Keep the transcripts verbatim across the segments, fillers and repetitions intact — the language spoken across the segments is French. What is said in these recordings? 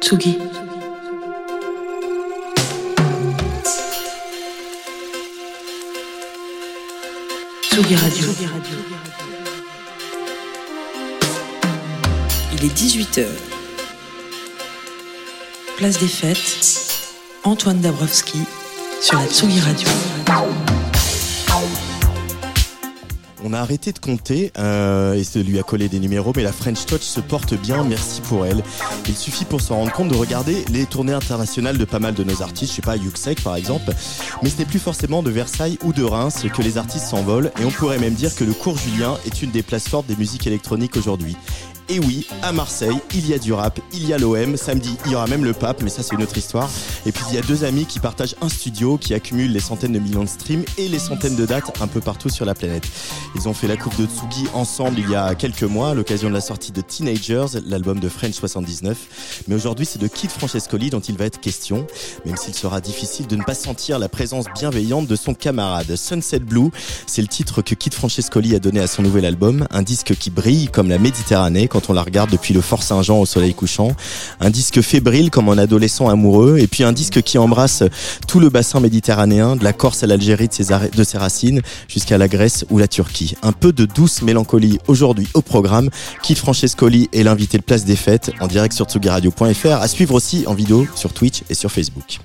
Tsugi. Tsugi Radio. Il est dix-huit heures. Place des Fêtes. Antoine Dabrowski sur la Tsugi Radio. On a arrêté de compter euh, et se lui a collé des numéros, mais la French Touch se porte bien, merci pour elle. Il suffit pour s'en rendre compte de regarder les tournées internationales de pas mal de nos artistes, je sais pas, Yuksek par exemple, mais ce n'est plus forcément de Versailles ou de Reims que les artistes s'envolent, et on pourrait même dire que le Cours Julien est une des places fortes des musiques électroniques aujourd'hui. Et oui, à Marseille, il y a du rap, il y a l'O M, samedi, il y aura même le Pape, mais ça c'est une autre histoire. Et puis il y a deux amis qui partagent un studio qui accumule les centaines de millions de streams et les centaines de dates un peu partout sur la planète. Ils ont fait la coupe de Tsugi ensemble il y a quelques mois, à l'occasion de la sortie de Teenagers, l'album de French soixante-dix-neuf. Mais aujourd'hui, c'est de Kid Francescoli dont il va être question, même s'il sera difficile de ne pas sentir la présence bienveillante de son camarade. Sunset Blue, c'est le titre que Kid Francescoli a donné à son nouvel album, un disque qui brille comme la Méditerranée quand on la regarde depuis le Fort Saint-Jean au soleil couchant, un disque fébrile comme un adolescent amoureux, et puis un disque qui embrasse tout le bassin méditerranéen, de la Corse à l'Algérie, de ses, ar- de ses racines, jusqu'à la Grèce ou la Turquie. Un peu de douce mélancolie aujourd'hui au programme. Kid Francescoli est l'invité de Place des Fêtes, en direct sur tsugi radio point f r, à suivre aussi en vidéo sur Twitch et sur Facebook.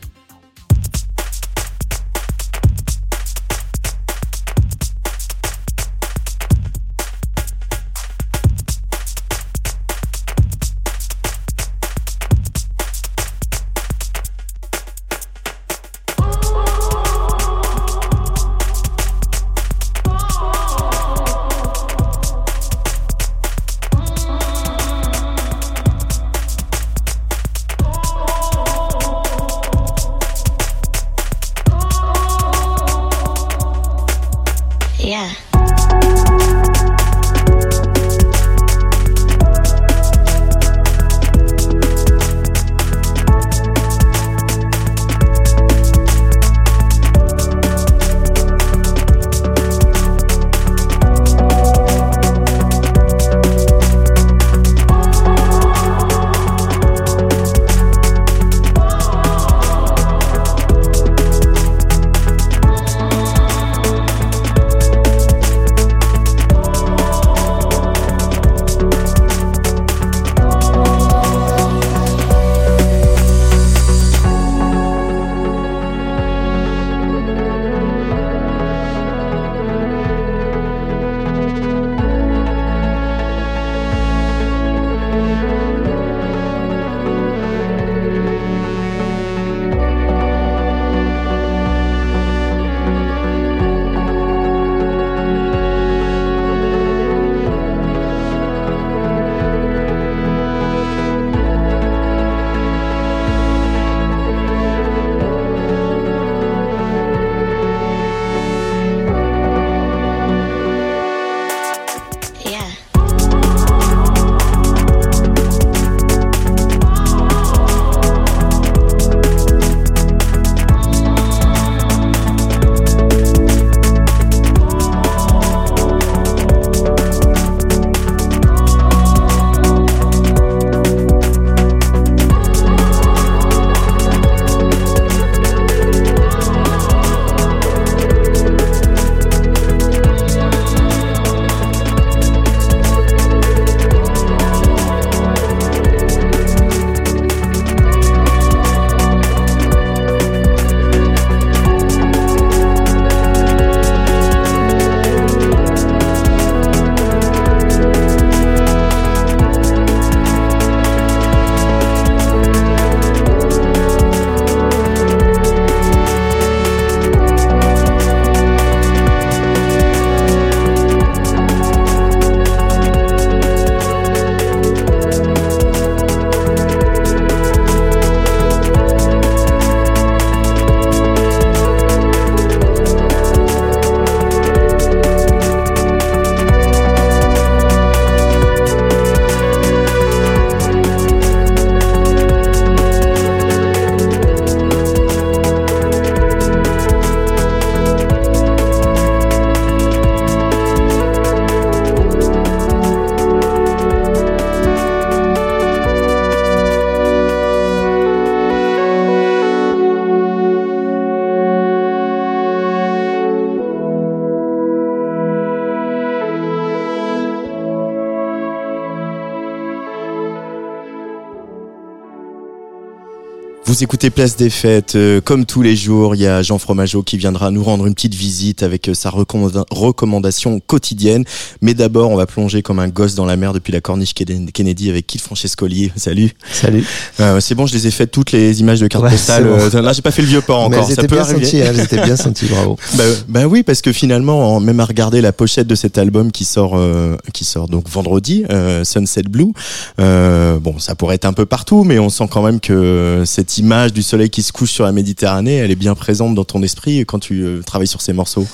Vous écoutez Place des Fêtes, euh, comme tous les jours, il y a Jean Fromageau qui viendra nous rendre une petite visite avec euh, sa recommanda- recommandation quotidienne. Mais d'abord, on va plonger comme un gosse dans la mer depuis la corniche Kennedy avec Kid Francescoli. Salut. Salut. Euh, c'est bon, je les ai faites toutes les images de cartes ouais, postales. Euh, là, j'ai pas fait le vieux port encore. Mais ça peut bien arriver. Senti, hein, elles étaient bien senties, bravo. Bah, bah oui, parce que finalement, en, même à regarder la pochette de cet album qui sort, euh, qui sort donc vendredi, euh, Sunset Blue. Euh, bon, ça pourrait être un peu partout, mais on sent quand même que cette image du soleil qui se couche sur la Méditerranée, elle est bien présente dans ton esprit quand tu euh, travailles sur ces morceaux.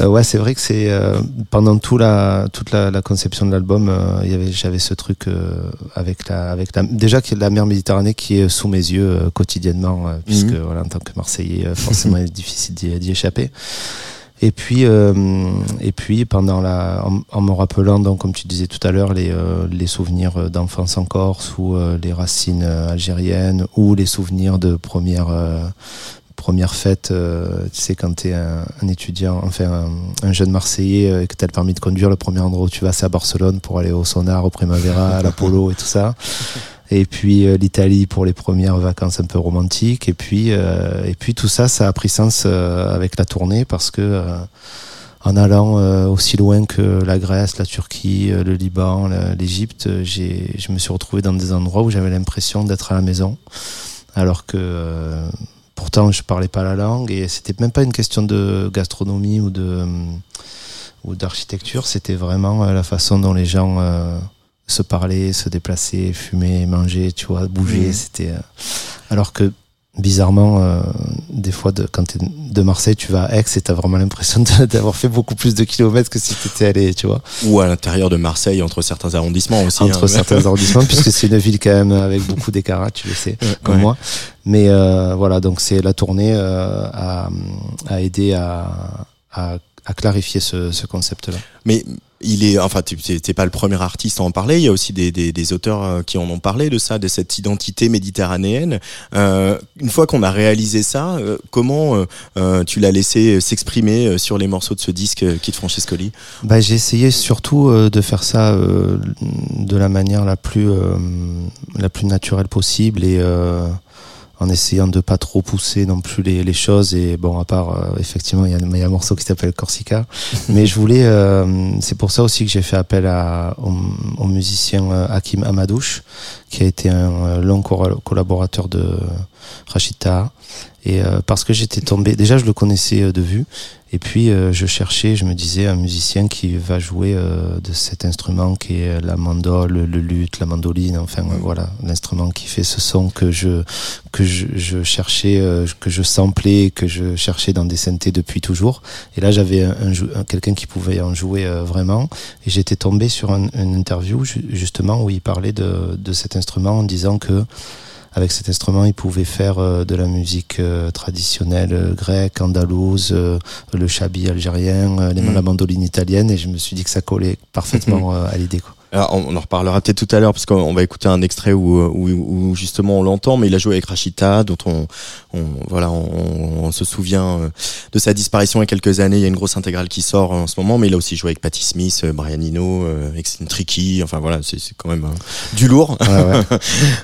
Euh, ouais, c'est vrai que c'est euh, pendant tout la, toute la, la conception de l'album, euh, y avait, j'avais ce truc euh, avec la, avec la, déjà la mer Méditerranée qui est sous mes yeux euh, quotidiennement, euh, puisque mmh. voilà, en tant que Marseillais, euh, forcément, il est difficile d'y, d'y échapper. Et puis, euh, et puis, pendant la, en, en me rappelant, donc, comme tu disais tout à l'heure, les, euh, les souvenirs d'enfance en Corse ou euh, les racines euh, algériennes ou les souvenirs de première, euh, première fête, euh, tu sais, quand t'es un, un étudiant, enfin, un, un jeune Marseillais euh, et que t'as le permis de conduire, le premier endroit où tu vas, c'est à Barcelone pour aller au Sonar, au Primavera, à l'Apollo et tout ça. Et puis euh, l'Italie pour les premières vacances un peu romantiques. Et puis, euh, et puis tout ça, ça a pris sens euh, avec la tournée parce que euh, en allant euh, aussi loin que la Grèce, la Turquie, euh, le Liban, la, l'Égypte, j'ai, je me suis retrouvé dans des endroits où j'avais l'impression d'être à la maison, alors que euh, pourtant je parlais pas la langue et c'était même pas une question de gastronomie ou de ou d'architecture. C'était vraiment euh, la façon dont les gens euh, se parler, se déplacer, fumer, manger, tu vois, bouger, mmh. c'était... Alors que, bizarrement, euh, des fois, de, quand t'es de Marseille, tu vas à Aix et t'as vraiment l'impression de, d'avoir fait beaucoup plus de kilomètres que si t'étais allé, tu vois. Ou à l'intérieur de Marseille, entre certains arrondissements aussi. Entre hein, certains arrondissements, puisque c'est une ville quand même avec beaucoup d'écarats, tu le sais, ouais, comme ouais. moi. Mais euh, voilà, donc c'est la tournée euh, à, à aider à, à, à clarifier ce, ce concept-là. Mais... Il est, enfin, t'es pas le premier artiste à en parler. Il y a aussi des, des, des auteurs qui en ont parlé de ça, de cette identité méditerranéenne. Euh, une fois qu'on a réalisé ça, euh, comment euh, tu l'as laissé s'exprimer sur les morceaux de ce disque, Kid Francescoli ? Bah, j'ai essayé surtout euh, de faire ça euh, de la manière la plus, euh, la plus naturelle possible et euh, en essayant de pas trop pousser non plus les, les choses. Et bon, à part euh, effectivement, il y, y a un morceau qui s'appelle Corsica. Mais je voulais, euh, c'est pour ça aussi que j'ai fait appel à, au, au musicien euh, Hakim Hamadouche, qui a été un euh, long co- collaborateur de euh, Rachita. Et euh, parce que j'étais tombé, déjà je le connaissais euh, de vue. Et puis euh, je cherchais, je me disais un musicien qui va jouer euh, de cet instrument qui est la mandole, le luth, la mandoline, enfin euh, voilà, l'instrument qui fait ce son que je que je, je cherchais, euh, que je samplais, que je cherchais dans des synthés depuis toujours. Et là j'avais un, un quelqu'un qui pouvait en jouer euh, vraiment. Et j'étais tombé sur un, une interview justement où il parlait de de cet instrument en disant que avec cet instrument, il pouvait faire euh, de la musique euh, traditionnelle euh, grecque, andalouse, euh, le chabi algérien, euh, mmh. la mandoline italienne. Et je me suis dit que ça collait parfaitement euh, à l'idée, quoi. Alors, on en reparlera peut-être tout à l'heure parce qu'on va écouter un extrait où, où, où justement on l'entend, mais il a joué avec Rachita, dont on, on voilà, on, on se souvient de sa disparition il y a quelques années. Il y a une grosse intégrale qui sort en ce moment, mais il a aussi joué avec Patti Smith, Brian Eno, Tricky. Enfin voilà, c'est, c'est quand même euh, du lourd. Ah ouais.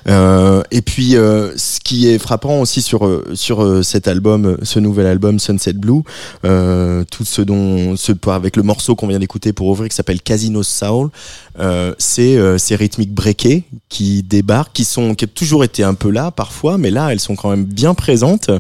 euh, et puis, euh, ce qui est frappant aussi sur sur cet album, ce nouvel album Sunset Blue, euh, tout ce dont, ce avec le morceau qu'on vient d'écouter pour ouvrir qui s'appelle Casino Soul. Euh, C'est euh, ces rythmiques breakées qui débarquent, qui sont, qui ont toujours été un peu là parfois, mais là elles sont quand même bien présentes.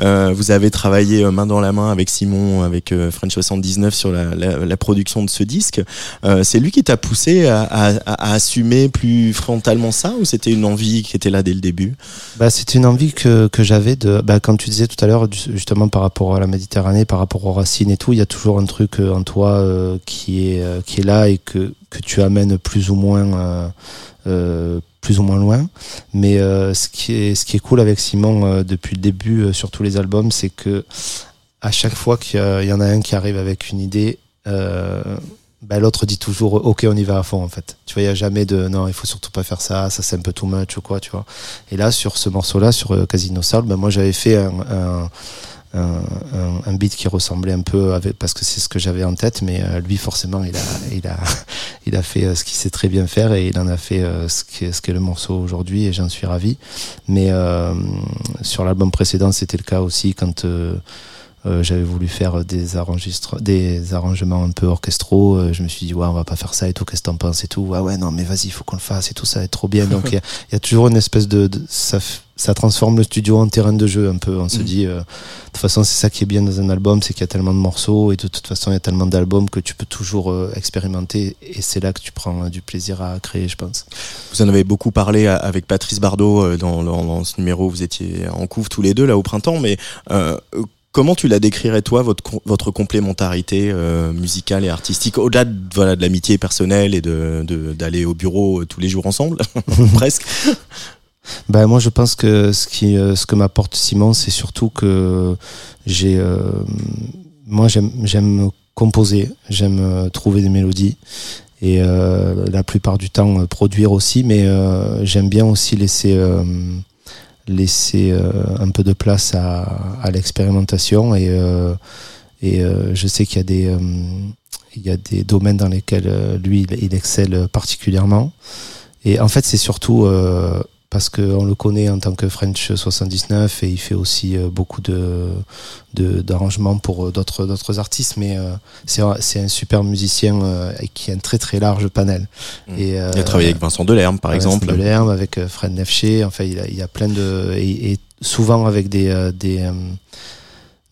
Euh, vous avez travaillé euh, main dans la main avec Simon, avec euh, French soixante-dix-neuf sur la, la, la production de ce disque. Euh, c'est lui qui t'a poussé à, à, à assumer plus frontalement ça, ou c'était une envie qui était là dès le début ? Bah, c'était une envie que, que j'avais de, bah, quand tu disais tout à l'heure justement par rapport à la Méditerranée, par rapport aux racines et tout, il y a toujours un truc en toi euh, qui est euh, qui est là et que que tu amènes plus ou moins euh, euh, plus ou moins loin, mais euh, ce qui est ce qui est cool avec Simon euh, depuis le début euh, sur tous les albums, c'est que à chaque fois qu'il y en a un qui arrive avec une idée, euh, bah, l'autre dit toujours ok, on y va à fond en fait. Tu vois, il y a jamais de non, il faut surtout pas faire ça, ça c'est un peu too much ou quoi, tu vois. Et là sur ce morceau là, sur euh, Casino Soul, bah, moi j'avais fait un, un un, un, un beat qui ressemblait un peu, avec, parce que c'est ce que j'avais en tête, mais euh, lui forcément il a, il a, il a fait euh, ce qu'il sait très bien faire et il en a fait euh, ce, qu'est, ce qu'est le morceau aujourd'hui et j'en suis ravi. Mais euh, sur l'album précédent c'était le cas aussi quand euh, Euh, j'avais voulu faire des, arrangistre- des arrangements un peu orchestraux, euh, je me suis dit ouais, on va pas faire ça et tout, qu'est-ce que t'en penses et tout, ouais ouais non mais vas-y faut qu'on le fasse et tout, ça va être trop bien. Donc il y, y a toujours une espèce de, de ça, ça transforme le studio en terrain de jeu un peu, on mmh. se dit euh, de toute façon c'est ça qui est bien dans un album, c'est qu'il y a tellement de morceaux et de toute façon il y a tellement d'albums que tu peux toujours euh, expérimenter et c'est là que tu prends euh, du plaisir à créer, je pense. Vous en avez beaucoup parlé avec Patrice Bardot euh, dans, dans, dans ce numéro, vous étiez en couve tous les deux là au printemps, mais euh, comment tu la décrirais, toi, votre, votre complémentarité euh, musicale et artistique, au-delà de, voilà, de l'amitié personnelle et de, de, d'aller au bureau tous les jours ensemble, presque? Ben, moi, je pense que ce, qui, ce que m'apporte Simon, c'est surtout que j'ai, euh, moi, j'aime, j'aime composer, j'aime trouver des mélodies. Et euh, la plupart du temps, produire aussi, mais euh, j'aime bien aussi laisser... Euh, laisser euh, un peu de place à, à l'expérimentation et, euh, et euh, je sais qu'il y a des, euh, il y a des domaines dans lesquels euh, lui il, il excelle particulièrement et en fait c'est surtout euh, parce qu'on le connaît en tant que French soixante-dix-neuf et il fait aussi euh, beaucoup de, de, d'arrangements pour euh, d'autres, d'autres artistes, mais euh, c'est, un, c'est un super musicien euh, qui a un très très large panel. Mmh. Et, euh, il a travaillé avec Vincent Delerme par Vincent exemple. Vincent Delerme, avec euh, Fred Nefché, enfin il a, il a plein de... Et, et souvent avec des... Euh, des, euh,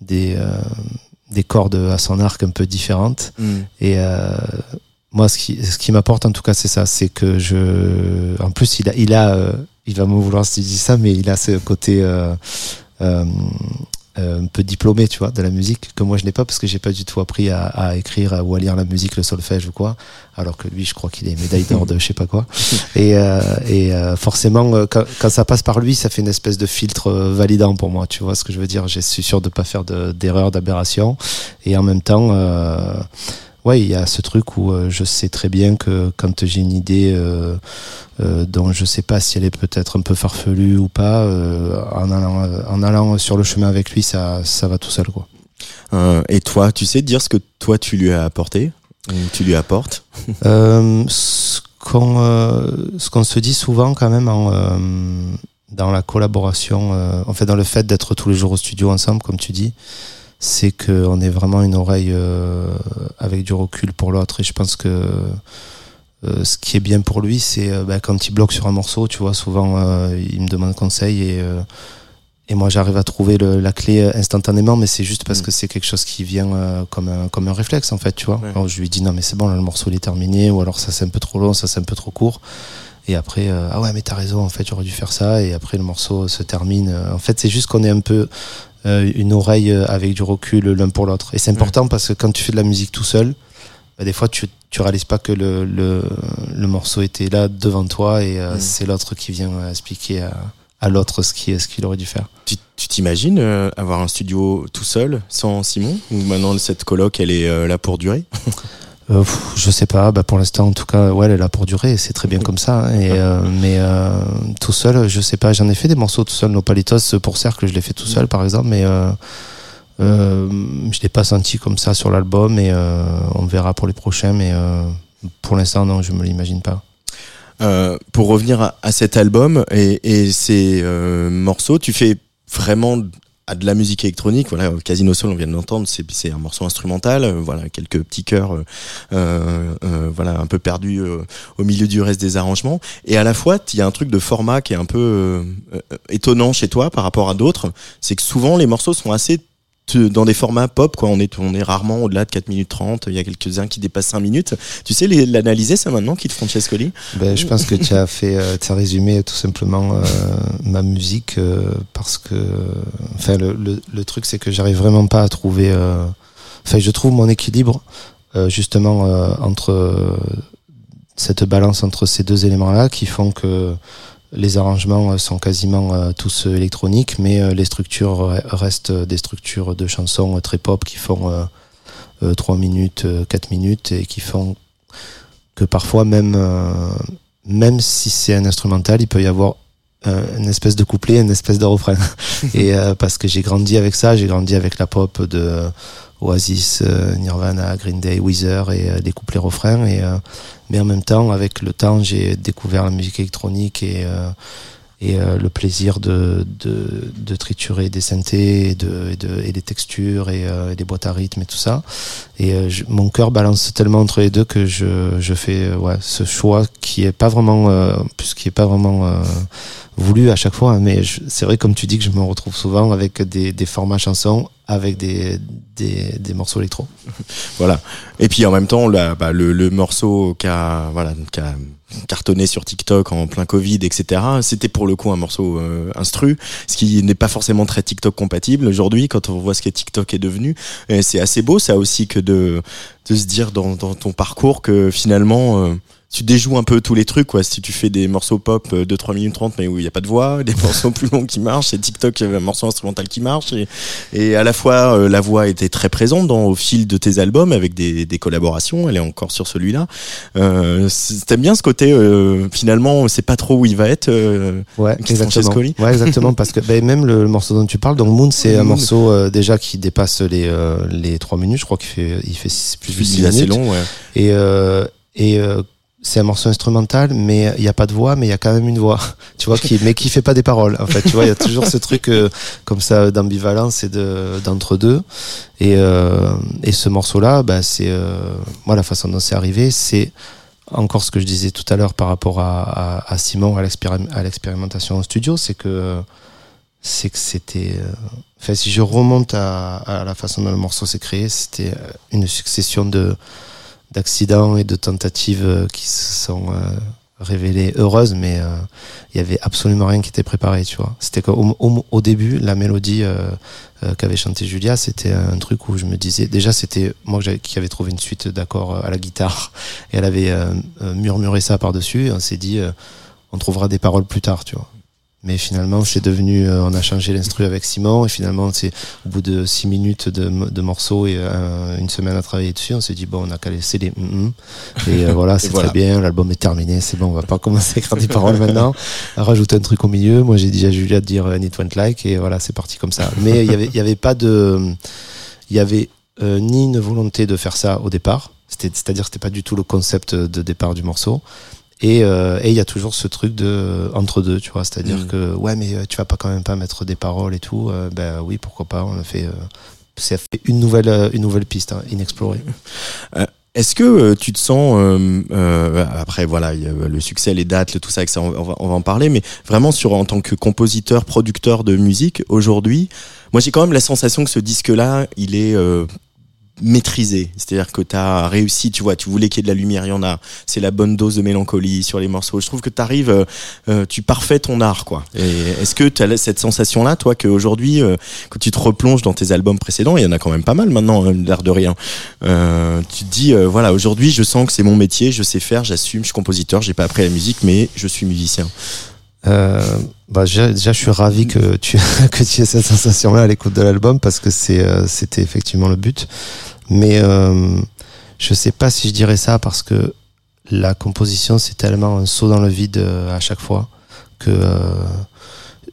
des, euh, des cordes à son arc un peu différentes. Mmh. Et... Euh, moi, ce qui, ce qui m'apporte en tout cas, c'est ça, c'est que je, en plus, il a, il a, euh, il va me vouloir si je dis ça, mais il a ce côté euh, euh, euh, un peu diplômé, tu vois, de la musique que moi je n'ai pas parce que j'ai pas du tout appris à, à écrire ou à lire la musique, le solfège ou quoi, alors que lui, je crois qu'il est médaille d'or de je sais pas quoi. Et, euh, et euh, forcément, quand, quand ça passe par lui, ça fait une espèce de filtre validant pour moi, tu vois ce que je veux dire. Je suis sûr de pas faire de, d'erreurs, d'aberrations, et en même temps. Euh, Ouais, il y a ce truc où euh, je sais très bien que quand j'ai une idée euh, euh, dont je sais pas si elle est peut-être un peu farfelue ou pas, euh, en allant, en allant sur le chemin avec lui, ça, ça va tout seul, quoi. Euh, et toi, tu sais dire ce que toi tu lui as apporté, ou tu lui apportes? euh, ce qu'on, euh, ce qu'on se dit souvent quand même en. Euh, dans la collaboration, euh, en fait, dans le fait d'être tous les jours au studio ensemble, comme tu dis. C'est qu'on est vraiment une oreille euh, avec du recul pour l'autre et je pense que euh, ce qui est bien pour lui c'est euh, bah, quand il bloque sur un morceau, tu vois, souvent euh, il me demande conseil et, euh, et moi j'arrive à trouver le, la clé instantanément, mais c'est juste parce mmh. que c'est quelque chose qui vient euh, comme, un, comme un réflexe en fait, tu vois. Ouais. Alors, je lui dis non mais c'est bon là, le morceau il est terminé, ou alors ça c'est un peu trop long, ça c'est un peu trop court. Et après, euh, ah ouais, mais t'as raison, en fait, j'aurais dû faire ça. Et après, le morceau se termine. En fait, c'est juste qu'on est un peu euh, une oreille avec du recul l'un pour l'autre. Et c'est important ouais. parce que quand tu fais de la musique tout seul, bah, des fois, tu, tu réalises pas que le, le, le morceau était là devant toi et euh, ouais. c'est l'autre qui vient expliquer à, à l'autre ce, qui, ce qu'il aurait dû faire. Tu, tu t'imagines euh, avoir un studio tout seul, sans Simon ? Ou maintenant, cette coloc, elle est euh, là pour durer ? Euh, je sais pas, bah pour l'instant en tout cas, ouais, elle est là pour durer, c'est très bien comme ça. Hein, et euh, mais euh, tout seul, je sais pas, j'en ai fait des morceaux tout seul, nos palitos pour cercle, je l'ai fait tout seul par exemple, mais euh, euh, je l'ai pas senti comme ça sur l'album et euh, on verra pour les prochains, mais euh, pour l'instant non, je me l'imagine pas. Euh, pour revenir à, à cet album et, et ces euh, morceaux, tu fais vraiment de la musique électronique, voilà, Casino Soul, on vient de l'entendre, c'est, c'est un morceau instrumental, euh, voilà, quelques petits chœurs, euh, euh, voilà, un peu perdus euh, au milieu du reste des arrangements. Et à la fois, il y a un truc de format qui est un peu euh, euh, étonnant chez toi par rapport à d'autres, c'est que souvent les morceaux sont assez t- dans des formats pop, quoi. On est, on est rarement au-delà de quatre minutes trente, il y a quelques-uns qui dépassent cinq minutes. Tu sais les, l'analyser ça maintenant, Kid Francescoli ? Ben, je pense que tu as fait, euh, tu as résumé tout simplement euh, ma musique euh, parce que... Enfin, le, le, le truc, c'est que j'arrive vraiment pas à trouver. Euh... Enfin, je trouve mon équilibre euh, justement euh, entre euh, cette balance entre ces deux éléments-là, qui font que les arrangements sont quasiment euh, tous électroniques, mais euh, les structures restent des structures de chansons très pop qui font euh, euh, trois minutes, euh, quatre minutes, et qui font que parfois même, euh, même si c'est un instrumental, il peut y avoir euh, une espèce de couplet, une espèce de refrain. Et euh, parce que j'ai grandi avec ça, j'ai grandi avec la pop de euh, Oasis, euh, Nirvana, Green Day, Weezer et euh, des couplets refrains. Et euh, mais en même temps, avec le temps, j'ai découvert la musique électronique et euh, et euh, le plaisir de, de, de triturer des synthés et, de, et, de, et des textures et, euh, et des boîtes à rythme et tout ça. Et euh, je, mon cœur balance tellement entre les deux que je, je fais ouais, ce choix qui est pas vraiment, euh, qui est pas vraiment euh, voulu à chaque fois. Hein, mais je, c'est vrai, comme tu dis, que je me retrouve souvent avec des, des formats chansons, avec des, des, des morceaux électro. Voilà. Et puis en même temps, là, bah, le, le morceau qui a... Voilà, qui a cartonné sur TikTok en plein Covid, et cetera. C'était pour le coup un morceau euh, instru, ce qui n'est pas forcément très TikTok compatible aujourd'hui quand on voit ce que TikTok est devenu. Et c'est assez beau ça aussi que de de se dire dans dans ton parcours que finalement euh, tu déjoues un peu tous les trucs quoi. Si tu fais des morceaux pop de trois minutes trente mais où il y a pas de voix, des morceaux plus longs qui marchent et TikTok un morceau instrumental qui marche et et à la fois euh, la voix était très présente dans au fil de tes albums avec des des collaborations, elle est encore sur celui-là. Euh t'aimes bien ce côté Euh, finalement, c'est pas trop où il va être. Euh, ouais, exactement. Ouais, exactement, parce que bah, même le, le morceau dont tu parles, donc Moon, c'est un morceau euh, déjà qui dépasse les euh, les trois minutes. Je crois qu'il fait il fait six, plus de six minutes. Assez long, ouais. Et euh, et euh, c'est un morceau instrumental, mais il y a pas de voix, mais il y a quand même une voix, tu vois, qui mais qui fait pas des paroles. En fait, tu vois, il y a toujours ce truc euh, comme ça d'ambivalence et de d'entre deux. Et euh, et ce morceau-là, bah c'est euh, moi la façon dont c'est arrivé, c'est encore ce que je disais tout à l'heure par rapport à, à, à Simon, à, l'expérim- à l'expérimentation en studio, c'est que, c'est que c'était... Euh, enfin, si je remonte à, à la façon dont le morceau s'est créé, c'était une succession de, d'accidents et de tentatives qui se sont euh, révélées heureuses, mais il euh, n'y avait absolument rien qui était préparé, tu vois. C'était qu'au au, au début, la mélodie euh, euh, qu'avait chantée Julia, c'était un truc où je me disais... Déjà, c'était moi qui avais trouvé une suite d'accords à la guitare et elle avait euh, murmuré ça par-dessus et on s'est dit, euh, on trouvera des paroles plus tard, tu vois. Mais finalement, c'est devenu... Euh, on a changé l'instru avec Simon et finalement, c'est au bout de six minutes de, de morceaux et euh, une semaine à travailler dessus, on s'est dit, bon, on a qu'à laisser les... Mm-mm. Et euh, voilà, c'est et voilà. Très bien, l'album est terminé, c'est bon, on va pas commencer à écrire des paroles maintenant, à rajouter un truc au milieu. Moi, j'ai dit à Julia de dire « and it went like » et voilà, c'est parti comme ça. Mais il y avait, il y avait pas de... Il y avait euh, ni une volonté de faire ça au départ, c'était, c'est-à-dire que c'était pas du tout le concept de départ du morceau. Et euh, et il y a toujours ce truc de euh, entre deux, tu vois, c'est-à-dire mmh. que ouais mais euh, tu vas pas quand même pas mettre des paroles et tout, euh, ben bah, oui pourquoi pas, on a fait euh, ça fait une nouvelle euh, une nouvelle piste hein, inexplorée. Euh, est-ce que euh, tu te sens euh, euh, après voilà y a le succès, les dates, le, tout ça, ça on, on va on va en parler, mais vraiment sur en tant que compositeur, producteur de musique aujourd'hui, moi j'ai quand même la sensation que ce disque-là il est euh, maîtrisé, c'est-à-dire que t'as réussi, tu vois, tu voulais qu'il y ait de la lumière, il y en a, c'est la bonne dose de mélancolie sur les morceaux, je trouve que t'arrives, euh, tu parfais ton art quoi, et est-ce que t'as cette sensation-là toi qu'aujourd'hui, euh, quand tu te replonges dans tes albums précédents, il y en a quand même pas mal maintenant euh, l'air de rien, euh, tu te dis euh, voilà, aujourd'hui je sens que c'est mon métier, je sais faire, j'assume, je suis compositeur, j'ai pas appris la musique mais je suis musicien. Euh, bah déjà, déjà je suis ravi que tu que tu aies cette sensation là à l'écoute de l'album parce que c'est euh, c'était effectivement le but, mais euh, je sais pas si je dirais ça parce que la composition c'est tellement un saut dans le vide euh, à chaque fois que euh,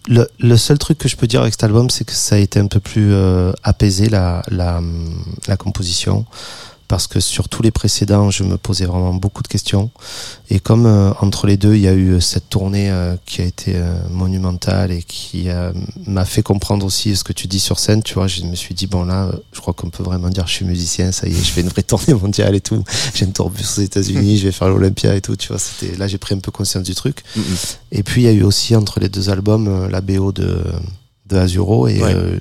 le le seul truc que je peux dire avec cet album c'est que ça a été un peu plus euh, apaisé la la la composition. Parce que sur tous les précédents, je me posais vraiment beaucoup de questions. Et comme euh, entre les deux, il y a eu cette tournée euh, qui a été euh, monumentale et qui euh, m'a fait comprendre aussi ce que tu dis sur scène. Tu vois, je me suis dit, bon là, euh, je crois qu'on peut vraiment dire je suis musicien, ça y est, je fais une vraie tournée mondiale et tout. J'ai une tournée aux États-Unis, je vais faire l'Olympia et tout. Tu vois, c'était, là, j'ai pris un peu conscience du truc. Mm-hmm. Et puis, il y a eu aussi entre les deux albums, euh, la B O de, de Azuro et... Ouais. Euh,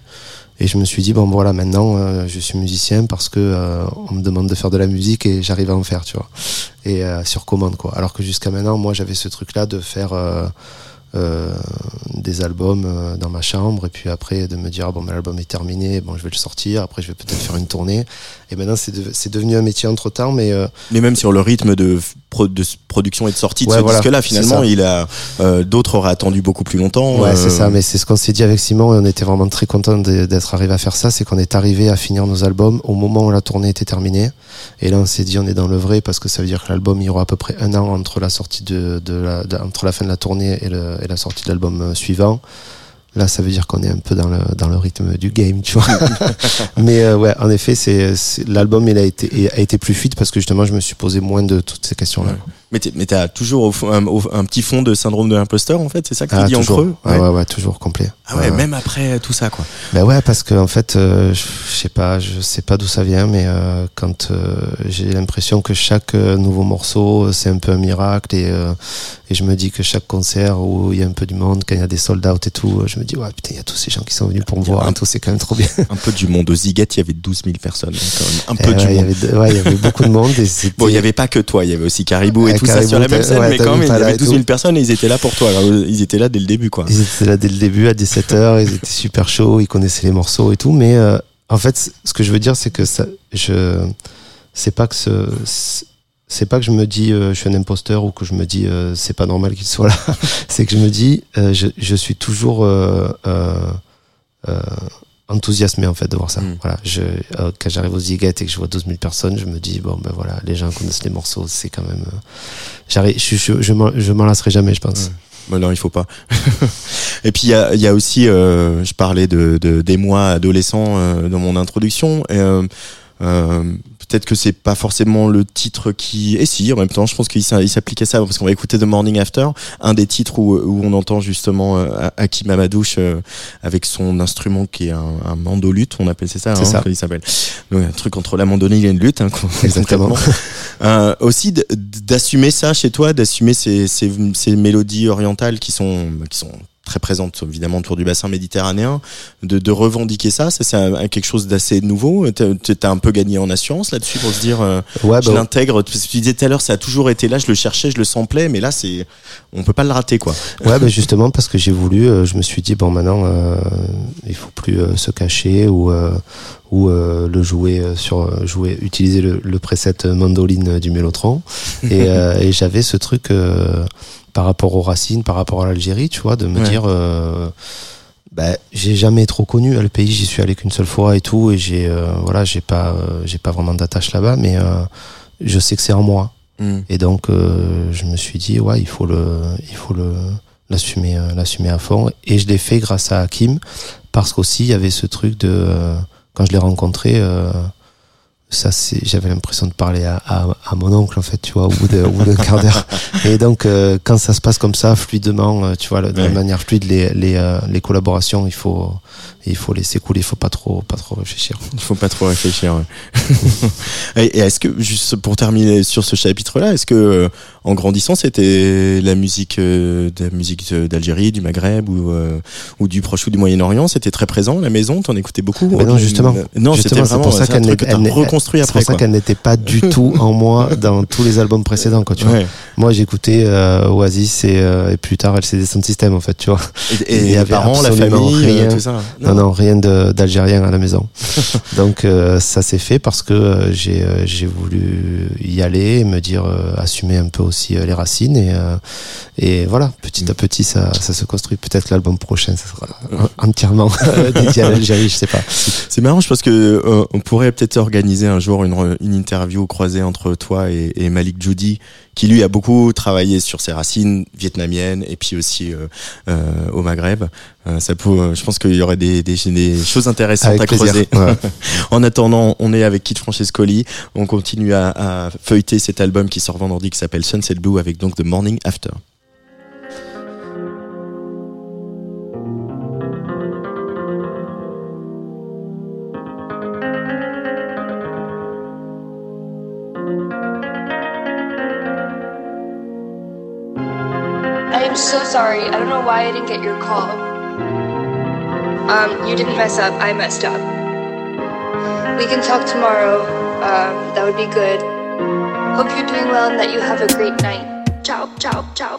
Et je me suis dit, bon voilà, maintenant euh, je suis musicien parce que euh, on me demande de faire de la musique et j'arrive à en faire, tu vois. Et euh, sur commande, quoi. Alors que jusqu'à maintenant, moi j'avais ce truc-là de faire euh, euh, des albums euh, dans ma chambre et puis après de me dire, ah, bon, l'album est terminé, bon je vais le sortir, après je vais peut-être faire une tournée. Et maintenant c'est, de, c'est devenu un métier entre-temps, mais... Euh, mais même sur le rythme de... pro- de production et de sortie de ouais, ce voilà, disque-là. Finalement, il a euh, d'autres auraient attendu beaucoup plus longtemps. Ouais, euh... c'est ça. Mais c'est ce qu'on s'est dit avec Simon. Et on était vraiment très contents de, d'être arrivés à faire ça. C'est qu'on est arrivés à finir nos albums au moment où la tournée était terminée. Et là, on s'est dit, on est dans le vrai parce que ça veut dire que l'album, il y aura à peu près un an entre la sortie de, de, la, de entre la fin de la tournée et, le, et la sortie de l'album suivant. Là, ça veut dire qu'on est un peu dans le dans le rythme du game, tu vois. Mais euh, ouais, en effet, c'est, c'est l'album, il a été il a été plus fluide parce que justement, je me suis posé moins de toutes ces questions-là. Ouais. Mais t'es, mais t'as toujours au fond, un, au, un petit fond de syndrome de l'imposteur, en fait, c'est ça que tu ah, dis en creux. Ouais. Ah ouais, ouais, toujours complet. Ah ouais, euh, même après tout ça, quoi. Ben ouais, parce que en fait, euh, je sais pas, je sais pas d'où ça vient, mais euh, quand euh, j'ai l'impression que chaque nouveau morceau, c'est un peu un miracle, et euh, et je me dis que chaque concert où il y a un peu du monde, quand il y a des sold out et tout, je me dis ouais putain, il y a tous ces gens qui sont venus pour me voir, un, tout c'est quand même trop bien. Un peu du monde au Ziggat, il y avait douze mille personnes, quand même. Un peu euh, du ouais, monde. Il y avait, ouais, il y avait beaucoup de monde. Et c'était... Bon, il y avait pas que toi, il y avait aussi Caribou et tout ça sur la même scène, ouais, mais quand même, il y avait douze mille personnes et ils étaient là pour toi. Alors, ils étaient là dès le début, quoi. Ils étaient là dès le début à dix-sept heures, ils étaient super chauds, ils connaissaient les morceaux et tout. Mais euh, en fait, ce que je veux dire, c'est que ça, je, c'est pas que ce, c'est pas que je me dis euh, je suis un imposteur ou que je me dis euh, c'est pas normal qu'il soit là. C'est que je me dis euh, je, je suis toujours euh, euh, euh, enthousiasmé en fait de voir ça. Mmh. Voilà, je, euh, quand j'arrive aux Ziggat et que je vois douze mille personnes, je me dis bon ben voilà, les gens connaissent les morceaux, c'est quand même. Euh, j'arrive, je, je, je, m'en, je m'en lasserai jamais, je pense. Mmh. Bah non, il faut pas. Et puis il y a, y a aussi, euh, je parlais de, de des moi adolescents euh, dans mon introduction. Et, euh, euh, peut-être que c'est pas forcément le titre qui... Et si, en même temps, je pense qu'il s'applique à ça, parce qu'on va écouter The Morning After, un des titres où, où on entend justement euh, Hakim Hamadouche euh, avec son instrument qui est un, un mandolute, on appelle, c'est ça, c'est hein, ça. Il s'appelle. Donc, un truc entre la mandoline et une lutte, hein, exactement. euh, aussi d'assumer ça chez toi, d'assumer ces, ces, ces mélodies orientales qui sont... Qui sont très présente évidemment autour du bassin méditerranéen, de, de revendiquer ça, ça c'est un, quelque chose d'assez nouveau. T'as, t'as un peu gagné en assurance là-dessus pour se dire euh, ouais, je bah l'intègre. Tu disais tout à l'heure, ça a toujours été là, je le cherchais, je le samplais, mais là c'est, on peut pas le rater, quoi. Ouais, bah justement parce que j'ai voulu, euh, je me suis dit bon maintenant euh, il faut plus euh, se cacher ou euh, ou euh, le jouer sur jouer utiliser le, le preset mandoline du Mélotron et, euh, et j'avais ce truc. Euh, par rapport aux racines, par rapport à l'Algérie, tu vois, de me ouais. dire, euh, bah, j'ai jamais trop connu le pays, j'y suis allé qu'une seule fois et tout, et j'ai, euh, voilà, j'ai pas, euh, j'ai pas vraiment d'attache là-bas, mais euh, je sais que c'est en moi, mm. et donc euh, je me suis dit, ouais, il faut le, il faut le, l'assumer, euh, l'assumer à fond, et je l'ai fait grâce à Hakim, parce qu'aussi il y avait ce truc de, euh, quand je l'ai rencontré. Euh, ça c'est, j'avais l'impression de parler à, à, à mon oncle en fait, tu vois, au bout, de, au bout d'un quart d'heure. Et donc euh, quand ça se passe comme ça fluidement, euh, tu vois, de ouais. manière fluide, les les euh, les collaborations, il faut il faut laisser couler, il faut pas trop pas trop réfléchir. Il faut pas trop réfléchir. Ouais. et, et est-ce que juste pour terminer sur ce chapitre-là, est-ce que euh, en grandissant, c'était la musique euh, de la musique d'Algérie, du Maghreb ou euh, ou du Proche ou du Moyen-Orient, c'était très présent à la maison, t'en écoutais beaucoup? Mais non, justement. Non, justement, c'était vraiment c'est pour ça qu'elle était C'est après, pour ça quoi. Qu'elle n'était pas du tout en moi dans tous les albums précédents, quoi, tu vois. Ouais. Moi, j'écoutais euh, Oasis et, euh, et plus tard L C D Sound System, en fait, tu vois. Et, et il y avait parents, la famille, rien, tout ça. Non, non, non rien de, d'algérien à la maison. Donc, euh, ça s'est fait parce que euh, j'ai, euh, j'ai voulu y aller, me dire, euh, assumer un peu aussi euh, les racines. Et, euh, et voilà, petit à petit, ça, ça se construit. Peut-être l'album prochain, ça sera entièrement dédié à l'Algérie, je sais pas. C'est marrant, je pense qu'on euh, pourrait peut-être organiser un jour une, une interview croisée entre toi et, et Malik Djoudi, qui lui a beaucoup travaillé sur ses racines vietnamiennes et puis aussi euh, euh, au Maghreb. Euh, ça peut, euh, je pense qu'il y aurait des, des, des choses intéressantes avec à creuser. Ouais. En attendant, on est avec Kid Francescoli. On continue à, à feuilleter cet album qui sort vendredi qui s'appelle Sunset Blue avec donc The Morning After. Sorry, I don't know why I didn't get your call. Um, you didn't mess up, I messed up. We can talk tomorrow, um, that would be good. Hope you're doing well and that you have a great night. Ciao, ciao, ciao.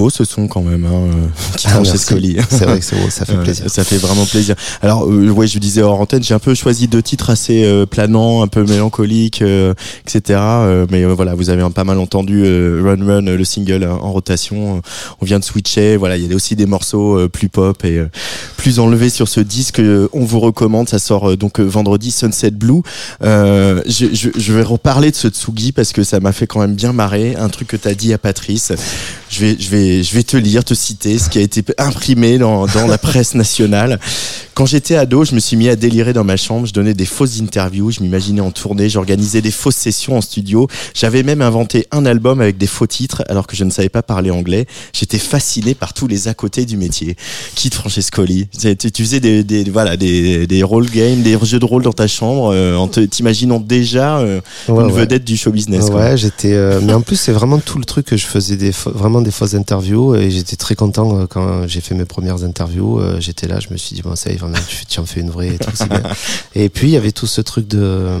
beau ce son quand même, hein, Kid ah, Francescoli. C'est vrai que c'est beau, ça fait plaisir. Ça fait vraiment plaisir. Alors euh, ouais, je vous disais hors antenne, j'ai un peu choisi deux titres assez euh, planants, un peu mélancoliques, euh, et cetera. Euh, mais euh, voilà, vous avez pas mal entendu euh, Run Run, le single euh, en rotation. Euh, on vient de switcher. Voilà, il y a aussi des morceaux euh, plus pop et euh, plus enlevés sur ce disque. Euh, on vous recommande. Ça sort euh, donc euh, vendredi, Sunset Blue. Euh, je, je, je vais reparler de ce Tsugi parce que ça m'a fait quand même bien marrer. Un truc que t'as dit à Patrice. Je vais, je vais, je vais te lire, te citer ce qui a été imprimé dans, dans la presse nationale. Quand j'étais ado, je me suis mis à délirer dans ma chambre. Je donnais des fausses interviews. Je m'imaginais en tournée. J'organisais des fausses sessions en studio. J'avais même inventé un album avec des faux titres alors que je ne savais pas parler anglais. J'étais fasciné par tous les à côté du métier. Kid Francescoli. Tu, tu faisais des, des, voilà, des, des role games, des jeux de rôle dans ta chambre, euh, en te, t'imaginant déjà euh, ouais, une ouais. vedette du show business. Ouais, quoi. j'étais. Euh, mais en plus, c'est vraiment tout le truc que je faisais des fa- vraiment. des fausses interviews, et j'étais très content quand j'ai fait mes premières interviews. J'étais là, je me suis dit bon, ça y est, vraiment, tu en fais une vraie et tout, c'est bien. Et puis il y avait tout ce truc de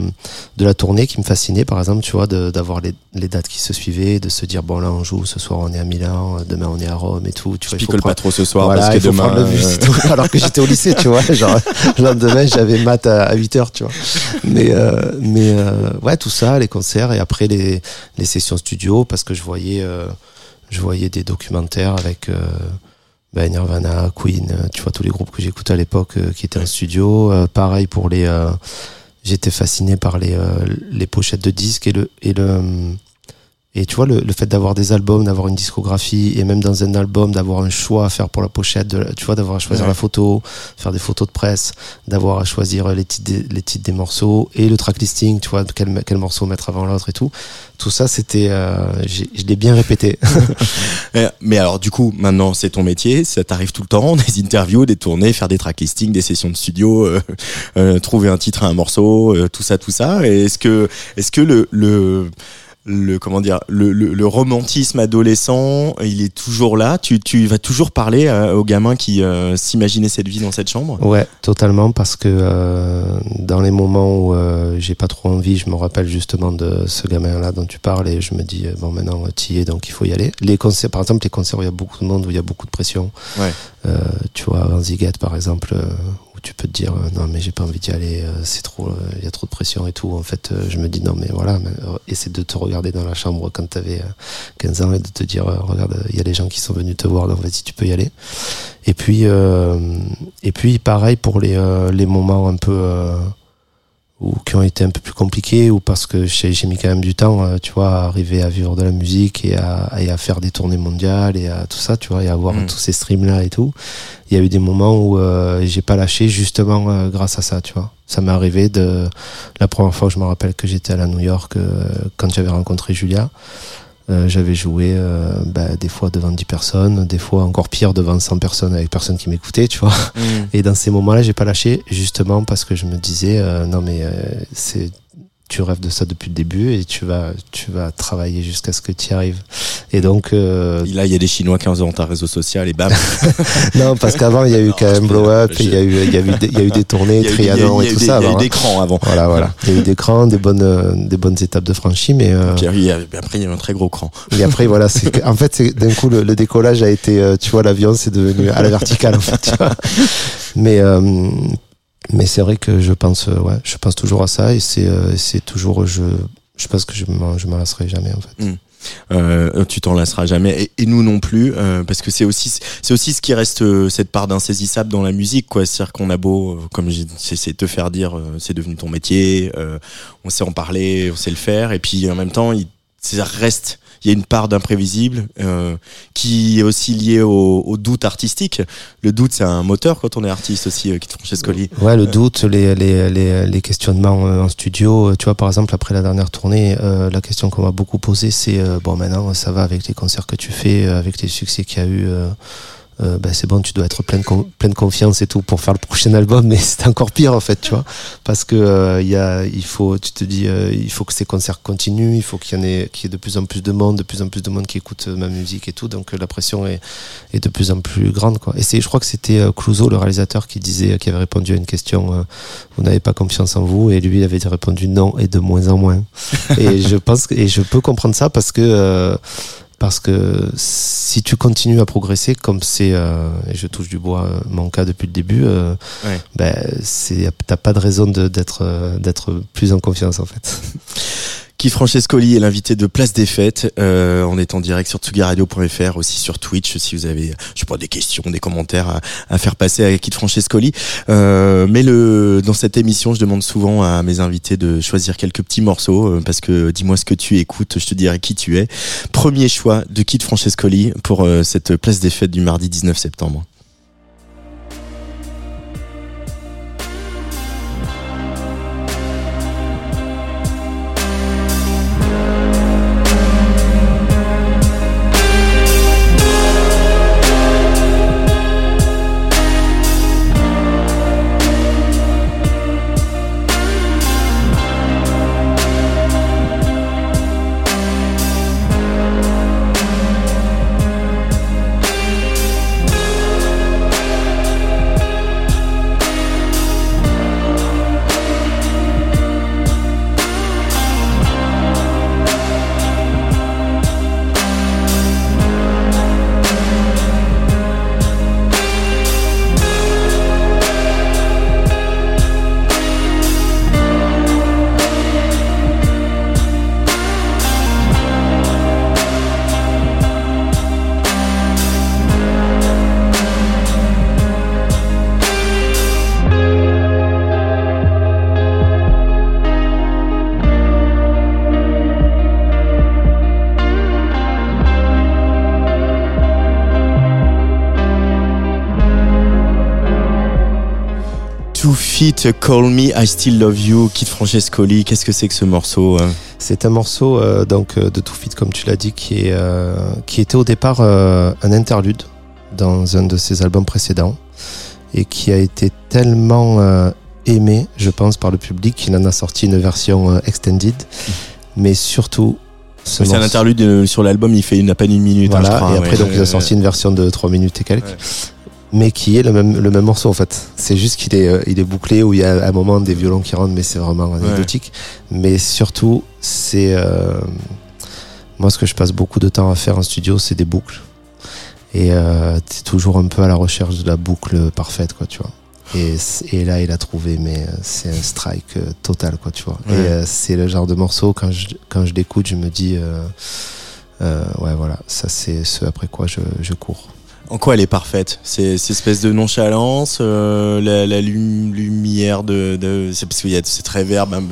de la tournée qui me fascinait, par exemple, tu vois, de, d'avoir les, les dates qui se suivaient, de se dire bon, là on joue, ce soir on est à Milan, demain on est à Rome et tout, tu vois, je picole prendre... pas trop ce soir, voilà, parce que demain euh... bus, alors que j'étais au lycée, tu vois, genre le lendemain j'avais maths à huit heures, tu vois, mais euh, mais euh, ouais, tout ça, les concerts, et après les les sessions studio, parce que je voyais euh, je voyais des documentaires avec euh, ben Nirvana, Queen, tu vois, tous les groupes que j'écoutais à l'époque euh, qui étaient en studio. Euh, pareil pour les... Euh, j'étais fasciné par les, euh, les pochettes de disques et le... Et le Et tu vois, le, le fait d'avoir des albums, d'avoir une discographie, et même dans un album, d'avoir un choix à faire pour la pochette, de, tu vois, d'avoir à choisir ouais. la photo, faire des photos de presse, d'avoir à choisir les titres, des, les titres des morceaux, et le track listing, tu vois, quel, quel morceau mettre avant l'autre et tout. Tout ça, c'était, euh, j'ai, je l'ai bien répété. Mais alors, du coup, maintenant, c'est ton métier, ça t'arrive tout le temps, des interviews, des tournées, faire des track listings, des sessions de studio, euh, euh, trouver un titre à un morceau, euh, tout ça, tout ça. Et est-ce que, est-ce que le, le, le comment dire le, le le romantisme adolescent, il est toujours là, tu tu vas toujours parler euh, aux gamins qui euh, s'imaginaient cette vie dans cette chambre? Ouais, totalement, parce que euh, dans les moments où euh, j'ai pas trop envie, je me rappelle justement de ce gamin là dont tu parles, et je me dis euh, bon, maintenant t'y es, donc il faut y aller. Les concerts, par exemple, les concerts où il y a beaucoup de monde, où il y a beaucoup de pression, ouais. euh, tu vois, avant Ziggat par exemple, euh, tu peux te dire euh, non mais j'ai pas envie d'y aller, euh, c'est trop, il euh, y a trop de pression et tout. En fait, euh, je me dis non mais voilà, mais, euh, essaie de te regarder dans la chambre quand t'avais euh, quinze ans et de te dire euh, regarde, il y a les gens qui sont venus te voir, donc vas-y, tu peux y aller. Et puis euh, et puis pareil pour les euh, les moments un peu euh, ou qui ont été un peu plus compliqués, ou parce que j'ai, j'ai mis quand même du temps, euh, tu vois, à arriver à vivre de la musique et à, et à faire des tournées mondiales et à tout ça, tu vois, et à avoir mmh. tous ces streams-là et tout. Il y a eu des moments où euh, j'ai pas lâché, justement, euh, grâce à ça, tu vois. Ça m'est arrivé de... La première fois, je me rappelle que j'étais à la New York, euh, quand j'avais rencontré Julia. Euh, j'avais joué euh, bah, des fois devant dix personnes, des fois encore pire devant cent personnes avec personne qui m'écoutait, tu vois. Mmh. Et dans ces moments-là, j'ai pas lâché, justement parce que je me disais euh, non mais euh, c'est tu rêves de ça depuis le début et tu vas tu vas travailler jusqu'à ce que tu y arrives. Et donc euh... là, il y a des Chinois qui ont dans ta réseau social et bam. Non, parce qu'avant il y a eu non, quand même blow up, il je... y a eu il y a eu il y a eu des tournées, Trianon et tout ça. Il y a eu des crans avant. Voilà voilà. Il y a eu des crans, des bonnes des bonnes étapes de franchie, mais euh... Puis, il y a, après il y a eu un très gros cran. Et après voilà, c'est que, en fait c'est d'un coup le, le décollage a été, tu vois, l'avion c'est devenu à la verticale en fait. Tu vois. Mais euh... Mais c'est vrai que je pense, ouais, je pense toujours à ça, et c'est, euh, c'est toujours, je, je pense que je m'en, je m'en lasserai jamais, en fait. Mmh. Euh, tu t'en lasseras jamais, et, et nous non plus, euh, parce que c'est aussi c'est aussi ce qui reste, euh, cette part d'insaisissable dans la musique, quoi. C'est-à-dire qu'on a beau, euh, comme j'ai, c'est, c'est te faire dire, euh, c'est devenu ton métier, euh, on sait en parler, on sait le faire, et puis en même temps, il, ça reste. Il y a une part d'imprévisible euh, qui est aussi liée au, au doute artistique. Le doute, c'est un moteur quand on est artiste aussi, euh, Kid Francescoli. Ouais, le doute, les, les, les, les questionnements en studio. Tu vois, par exemple, après la dernière tournée, euh, la question qu'on m'a beaucoup posée, c'est euh, bon, maintenant, ça va avec les concerts que tu fais, avec les succès qu'il y a eu. Euh, euh, ben, c'est bon, tu dois être plein de, com- plein de confiance et tout pour faire le prochain album, mais c'est encore pire en fait, tu vois, parce que euh, y a, il faut, tu te dis, euh, il faut que ces concerts continuent, il faut qu'il y en ait, qu'il y ait de plus en plus de monde, de plus en plus de monde qui écoute ma musique et tout, donc euh, la pression est, est de plus en plus grande, quoi. Et c'est, je crois que c'était euh, Clouseau, le réalisateur, qui disait, qui avait répondu à une question, euh, vous n'avez pas confiance en vous, et lui il avait répondu non, et de moins en moins. Et je pense, et je peux comprendre ça, parce que euh, parce que si tu continues à progresser comme c'est, euh, et je touche du bois mon cas depuis le début, euh, ouais. ben c'est, t'as pas de raison de, d'être, d'être plus en confiance en fait. Kid Francescoli est l'invité de Place des Fêtes. Euh, on est en direct sur tsugi radio point f r, aussi sur Twitch si vous avez, je sais pas, des questions, des commentaires à, à faire passer à Kid Francescoli. Euh, mais le, dans cette émission, je demande souvent à mes invités de choisir quelques petits morceaux euh, parce que dis-moi ce que tu écoutes, je te dirai qui tu es. Premier choix de Kid Francescoli pour euh, cette Place des Fêtes du mardi dix-neuf septembre. Call Me, I Still Love You, Kid Francescoli. Qu'est-ce que c'est que ce morceau? C'est un morceau euh, donc de Too Fit, comme tu l'as dit, qui est euh, qui était au départ euh, un interlude dans un de ses albums précédents et qui a été tellement euh, aimé, je pense, par le public qu'il en a sorti une version euh, extended. Mais surtout, ce oui, c'est un interlude euh, sur l'album, il fait une à peine une minute. Voilà. Hein, je crois, et après, ouais, donc ouais, il a sorti ouais. une version de trois minutes et quelques. Ouais. Mais qui est le même le même morceau en fait. C'est juste qu'il est euh, il est bouclé où il y a à un moment des violons qui rentrent, mais c'est vraiment anecdotique. Ouais. Mais surtout, c'est euh, moi ce que je passe beaucoup de temps à faire en studio, c'est des boucles. Et euh, t'es toujours un peu à la recherche de la boucle parfaite, quoi, tu vois. Et, et là, il a trouvé, mais c'est un strike euh, total, quoi, tu vois. Ouais. Et euh, c'est le genre de morceau quand je quand je l'écoute, je me dis euh, euh, ouais voilà, ça c'est ce après quoi je je cours. En quoi elle est parfaite? C'est cette espèce de nonchalance, euh, la, la lum, lumière de, de c'est parce qu'il y a cette réverb hein,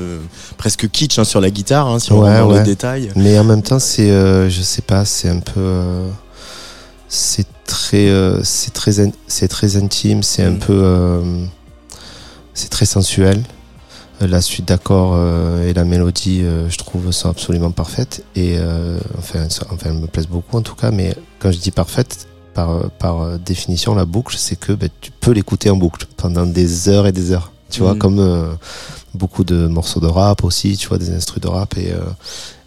presque kitsch hein, sur la guitare, hein, si on ouais, regarde ouais. le détail. Mais en même temps, c'est euh, je sais pas, c'est un peu, euh, c'est très, euh, c'est très, in, c'est très intime, c'est mmh. un peu, euh, c'est très sensuel. La suite d'accords euh, et la mélodie, euh, je trouve, sont absolument parfaites. Et euh, enfin, enfin, elles me plaisent beaucoup en tout cas. Mais quand je dis parfaite, Par, par définition, la boucle, c'est que bah, tu peux l'écouter en boucle pendant des heures et des heures. Tu mmh. vois, comme euh, beaucoup de morceaux de rap aussi, tu vois, des instrus de rap. Et, euh,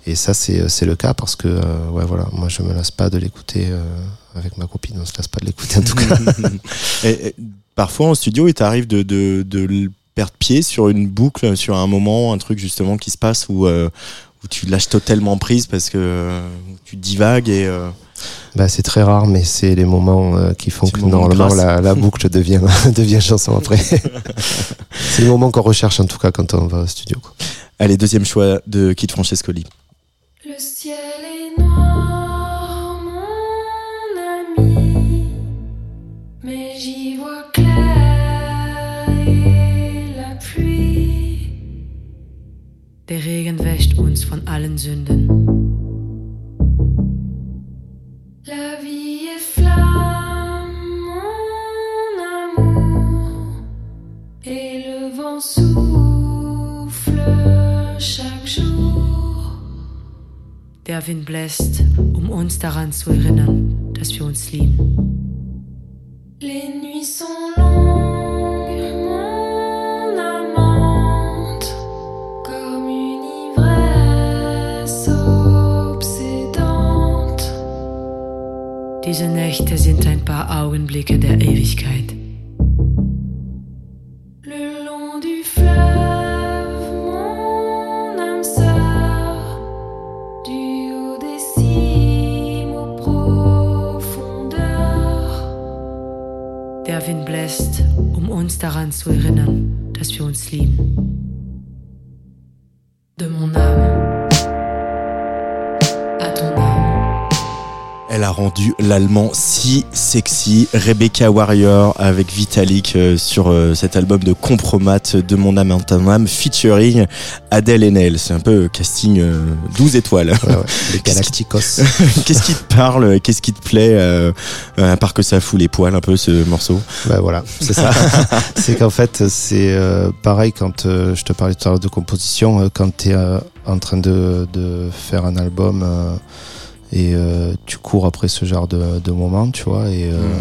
et ça, c'est, c'est le cas parce que, euh, ouais, voilà, moi, je me lasse pas de l'écouter euh, avec ma copine, on se lasse pas de l'écouter en tout cas. et, et, parfois, en studio, il t'arrive de, de, de perdre pied sur une boucle, sur un moment, un truc justement qui se passe où, euh, où tu lâches totalement prise parce que euh, tu divagues et. Euh... Bah c'est très rare, mais c'est les moments euh, qui font c'est que normalement la, la boucle devient devient chanson après. C'est le moment qu'on recherche en tout cas quand on va au studio. Quoi. Allez, deuxième choix de Kid Francescoli. Le ciel est noir, mon ami, mais j'y vois clair et la pluie. Der Regen wäscht uns von allen Sünden. La vie est flamme, mon amour, et le vent souffle chaque jour. Der Wind bläst, um uns daran zu erinnern, dass wir uns lieben. Les nuits sont longues, mon amante, comme une ivresse. Diese Nächte sind ein paar Augenblicke der Ewigkeit. Le long du fleuve, mon âme sœur, du haut des cimes Irvin bläst, um uns daran zu erinnern, dass wir uns lieben. De mon âme à ton âme. Elle a rendu l'allemand si sexy, Rebecca Warrior avec Vitalik sur cet album de Compromat, De mon âme à ton âme, featuring Adèle Haenel. C'est un peu casting douze étoiles. Ouais, ouais. Les Galacticos. Qu'est-ce qui te parle, qu'est-ce qui te plaît, euh, à part que ça fout les poils un peu ce morceau? Bah voilà, c'est ça. C'est qu'en fait, c'est euh, pareil quand euh, je te parlais tout à l'heure de composition, euh, quand t'es euh, en train de, de faire un album euh, et euh, tu cours après ce genre de, de moment, tu vois. Et, euh, mmh.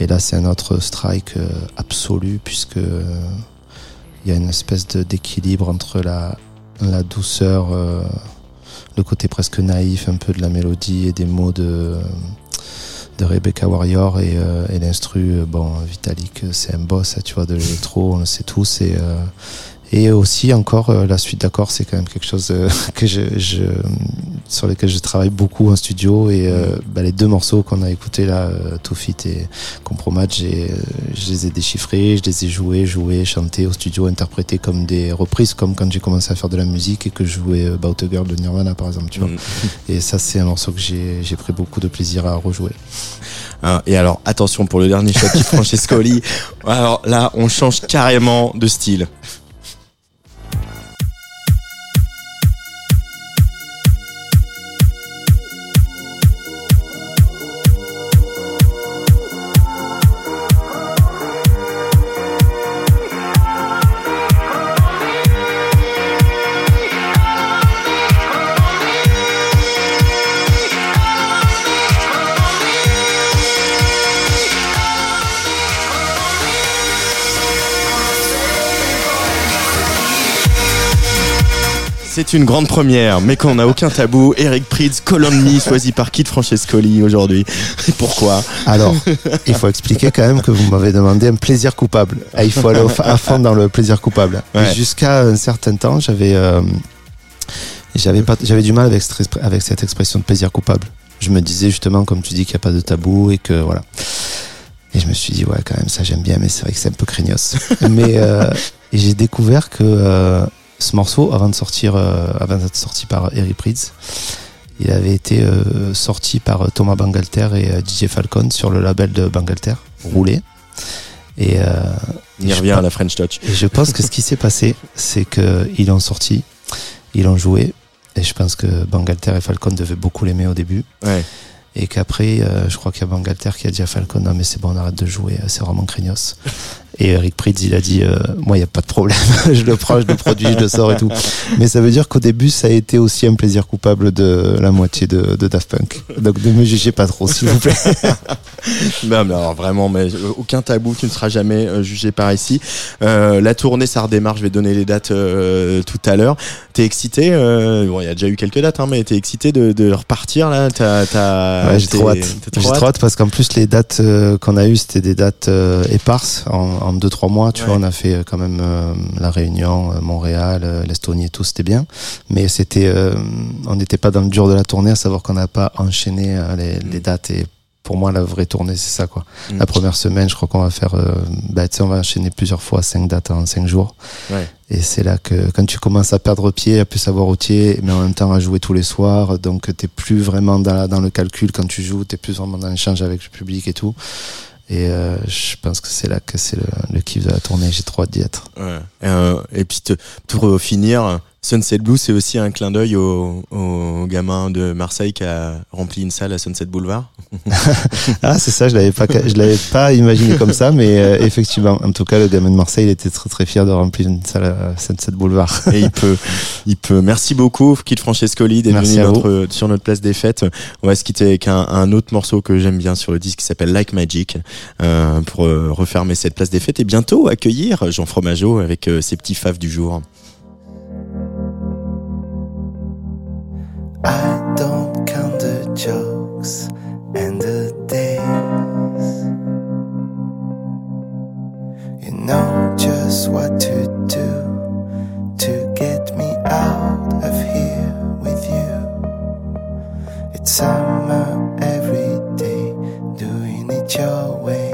et là, c'est un autre strike euh, absolu puisque... Euh, il y a une espèce de, d'équilibre entre la, la douceur, euh, le côté presque naïf un peu de la mélodie et des mots de, de Rebecca Warrior et, euh, et l'instru. Bon, Vitalik, c'est un boss, tu vois, de l'électro, on le sait tous. Et, euh, et aussi encore, euh, la suite d'accords, c'est quand même quelque chose euh, que je, je, sur lequel je travaille beaucoup en studio. Et euh, bah, les deux morceaux qu'on a écoutés là, euh, Too Fit et Compromat, j'ai, je les ai déchiffrés, je les ai joués, joués, chantés au studio, interprétés comme des reprises, comme quand j'ai commencé à faire de la musique et que je jouais About a Girl de Nirvana, par exemple. Tu vois. Mm. Et ça, c'est un morceau que j'ai, j'ai pris beaucoup de plaisir à rejouer. Ah, et alors, attention pour le dernier chapitre, Francescoli. Alors là, on change carrément de style. C'est une grande première, mais qu'on n'a aucun tabou. Eric Prydz, Colonne Me, choisi par Kid Francescoli aujourd'hui. Pourquoi ? Alors, il faut expliquer quand même que vous m'avez demandé un plaisir coupable. Et il faut aller à fond dans le plaisir coupable. Ouais. Jusqu'à un certain temps, j'avais, euh, j'avais, pas, j'avais du mal avec cette, avec cette expression de plaisir coupable. Je me disais justement, comme tu dis, qu'il n'y a pas de tabou et que voilà. Et je me suis dit, ouais, quand même, ça j'aime bien, mais c'est vrai que c'est un peu craignos. Mais euh, et j'ai découvert que... Euh, ce morceau, avant de sortir, euh, avant d'être sorti par Eric Prydz, il avait été euh, sorti par Thomas Bangalter et euh, D J Falcon sur le label de Bangalter, Roulé. Et, euh, il et revient pense, à la French Touch. Et je pense que ce qui s'est passé, c'est qu'ils l'ont sorti, ils l'ont joué, et je pense que Bangalter et Falcon devaient beaucoup l'aimer au début. Ouais. Et qu'après, euh, je crois qu'il y a Bangalter qui a dit à Falcon, non mais c'est bon, on arrête de jouer, c'est vraiment craignos. Et Eric Prydz, il a dit, euh, moi il n'y a pas de problème, je le prends, je le produis, je le sors et tout. Mais ça veut dire qu'au début, ça a été aussi un plaisir coupable de la moitié de, de Daft Punk. Donc ne me jugez pas trop, s'il vous plaît. Non mais alors vraiment, mais aucun tabou, tu ne seras jamais jugé par ici. Euh, la tournée, ça redémarre, je vais donner les dates euh, tout à l'heure. T'es excité, euh, bon il y a déjà eu quelques dates, hein, mais t'es excité de, de repartir là, t'as... t'as... Ouais, j'ai trop hâte. J'ai trop hâte parce qu'en plus les dates euh, qu'on a eues c'était des dates euh, éparses en deux trois mois, tu ouais. vois, on a fait quand même euh, la Réunion, euh, Montréal, euh, l'Estonie et tout, c'était bien, mais c'était euh, on n'était pas dans le dur de la tournée, à savoir qu'on n'a pas enchaîné euh, les, mmh. les dates, et pour moi la vraie tournée c'est ça quoi. Mmh. La première semaine je crois qu'on va faire euh, bah, tu sais on va enchaîner plusieurs fois cinq dates en cinq jours. Ouais. Et c'est là que quand tu commences à perdre pied, à plus savoir où tu es, mais en même temps à jouer tous les soirs, donc t'es plus vraiment dans, dans le calcul quand tu joues, t'es plus vraiment dans l'échange avec le public et tout. Et euh, je pense que c'est là que c'est le, le kiff de la tournée, j'ai trop hâte d'y être. Ouais. Euh, et puis te, pour finir, Sunset Blue c'est aussi un clin d'œil au, au gamin de Marseille qui a rempli une salle à Sunset Boulevard. Ah c'est ça, je l'avais pas, je l'avais pas imaginé comme ça, mais euh, effectivement, en tout cas le gamin de Marseille il était très très fier de remplir une salle à Sunset Boulevard. Et il peut, il peut. Merci beaucoup Kid Francescoli d'être venu notre, sur notre place des fêtes. On va se quitter avec un, un autre morceau que j'aime bien sur le disque qui s'appelle Like Magic, euh, pour refermer cette place des fêtes et bientôt accueillir Jean Fromageau avec euh, ses petits faves du jour. I don't count the jokes and the days. You know just what to do to get me out of here with you. It's summer every day, doing it your way.